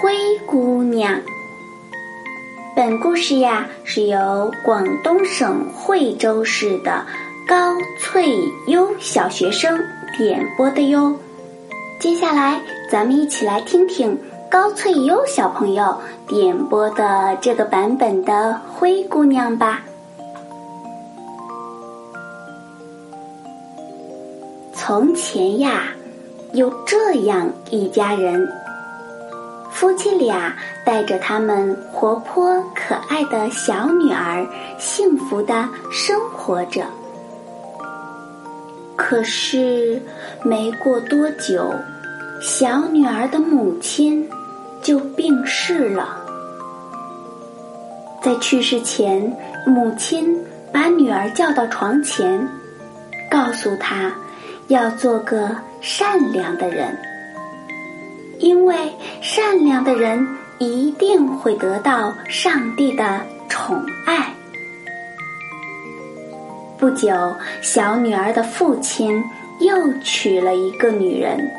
灰姑娘。本故事呀，是由广东省惠州市的高翠优小学生点播的哟。接下来，咱们一起来听听高翠优小朋友点播的这个版本的灰姑娘吧。从前呀，有这样一家人，夫妻俩带着他们活泼可爱的小女儿幸福地生活着。可是没过多久，小女儿的母亲就病逝了。在去世前，母亲把女儿叫到床前，告诉她要做个善良的人，因为善良的人一定会得到上帝的宠爱。不久，小女儿的父亲又娶了一个女人，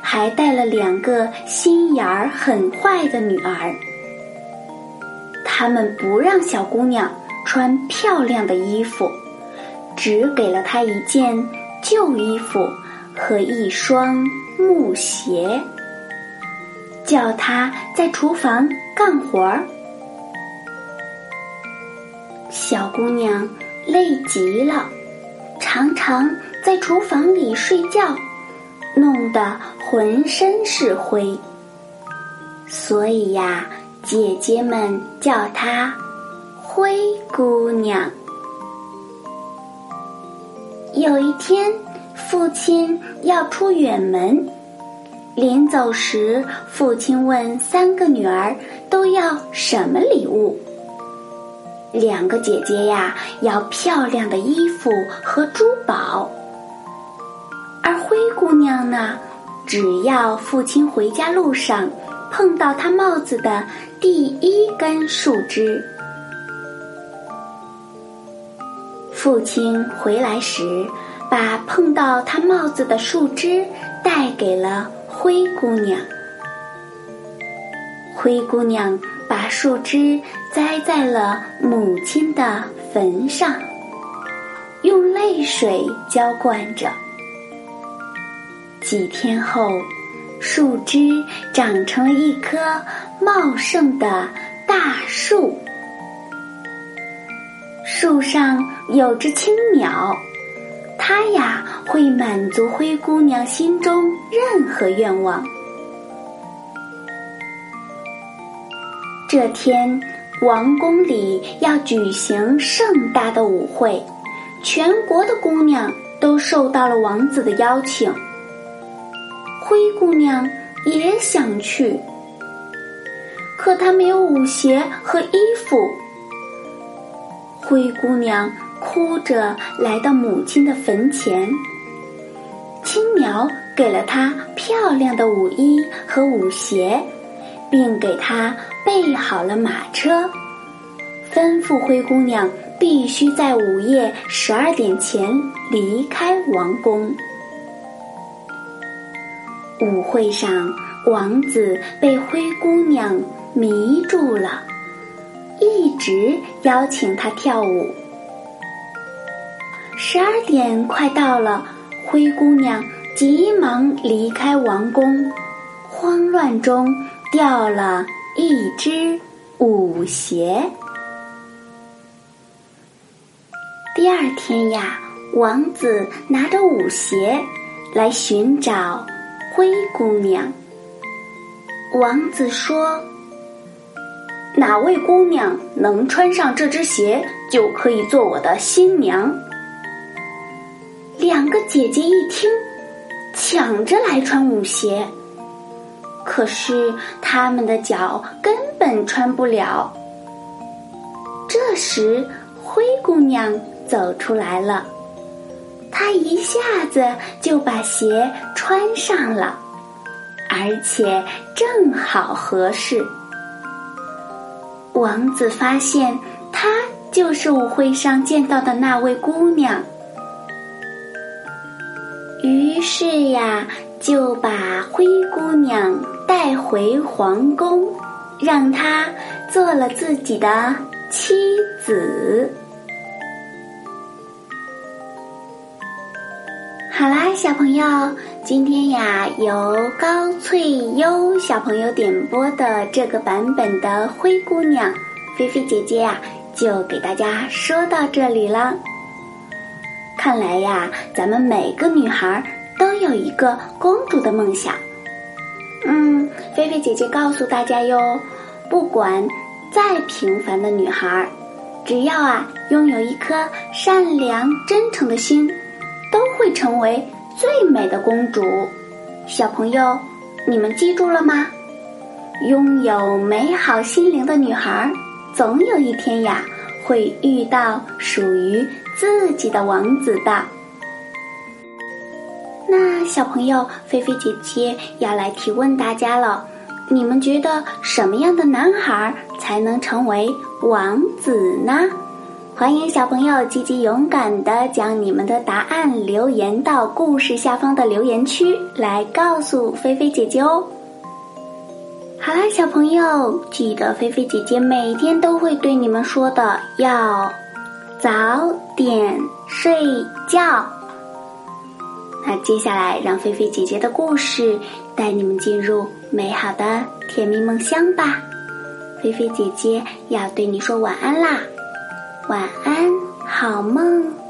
还带了2个心眼儿很坏的女儿。他们不让小姑娘穿漂亮的衣服，只给了她一件旧衣服和一双木鞋，叫她在厨房干活儿。小姑娘累极了，常常在厨房里睡觉，弄得浑身是灰。所以呀，姐姐们叫她灰姑娘。有一天，父亲要出远门，临走时，父亲问3个女儿都要什么礼物。2个姐姐呀，要漂亮的衣服和珠宝，而灰姑娘呢，只要父亲回家路上碰到她帽子的第一根树枝。父亲回来时，把碰到她帽子的树枝带给了灰姑娘。灰姑娘把树枝栽在了母亲的坟上，用泪水浇灌着。几天后，树枝长成了一棵茂盛的大树，树上有只青鸟，它呀，会满足灰姑娘心中任何愿望。这天，王宫里要举行盛大的舞会，全国的姑娘都受到了王子的邀请。灰姑娘也想去，可她没有舞鞋和衣服。灰姑娘哭着来到母亲的坟前，青鸟给了她漂亮的舞衣和舞鞋，并给她备好了马车，吩咐灰姑娘必须在午夜12点前离开王宫。舞会上，王子被灰姑娘迷住了，一直邀请她跳舞。12点快到了，灰姑娘急忙离开王宫，慌乱中掉了一只舞鞋。第二天呀，王子拿着舞鞋来寻找灰姑娘。王子说：“哪位姑娘能穿上这只鞋，就可以做我的新娘。”两个姐姐一听，抢着来穿舞鞋，可是她们的脚根本穿不了。这时，灰姑娘走出来了，她一下子就把鞋穿上了，而且正好合适。王子发现她就是舞会上见到的那位姑娘，于是呀，就把灰姑娘带回皇宫，让她做了自己的妻子。好啦，小朋友，今天呀，由高翠优小朋友点播的这个版本的《灰姑娘》，菲菲姐姐呀，就给大家说到这里了。看来呀，咱们每个女孩都有一个公主的梦想。菲菲姐姐告诉大家哟，不管再平凡的女孩，只要啊拥有一颗善良真诚的心，都会成为最美的公主。小朋友，你们记住了吗？拥有美好心灵的女孩，总有一天呀会遇到属于自己的王子的。那小朋友，菲菲姐姐要来提问大家了，你们觉得什么样的男孩才能成为王子呢？欢迎小朋友积极勇敢地将你们的答案留言到故事下方的留言区来告诉菲菲姐姐哦。好啦，小朋友，记得菲菲姐姐每天都会对你们说的，要早点睡觉。那接下来让菲菲姐姐的故事带你们进入美好的甜蜜梦乡吧。菲菲姐姐要对你说晚安啦，晚安，好梦。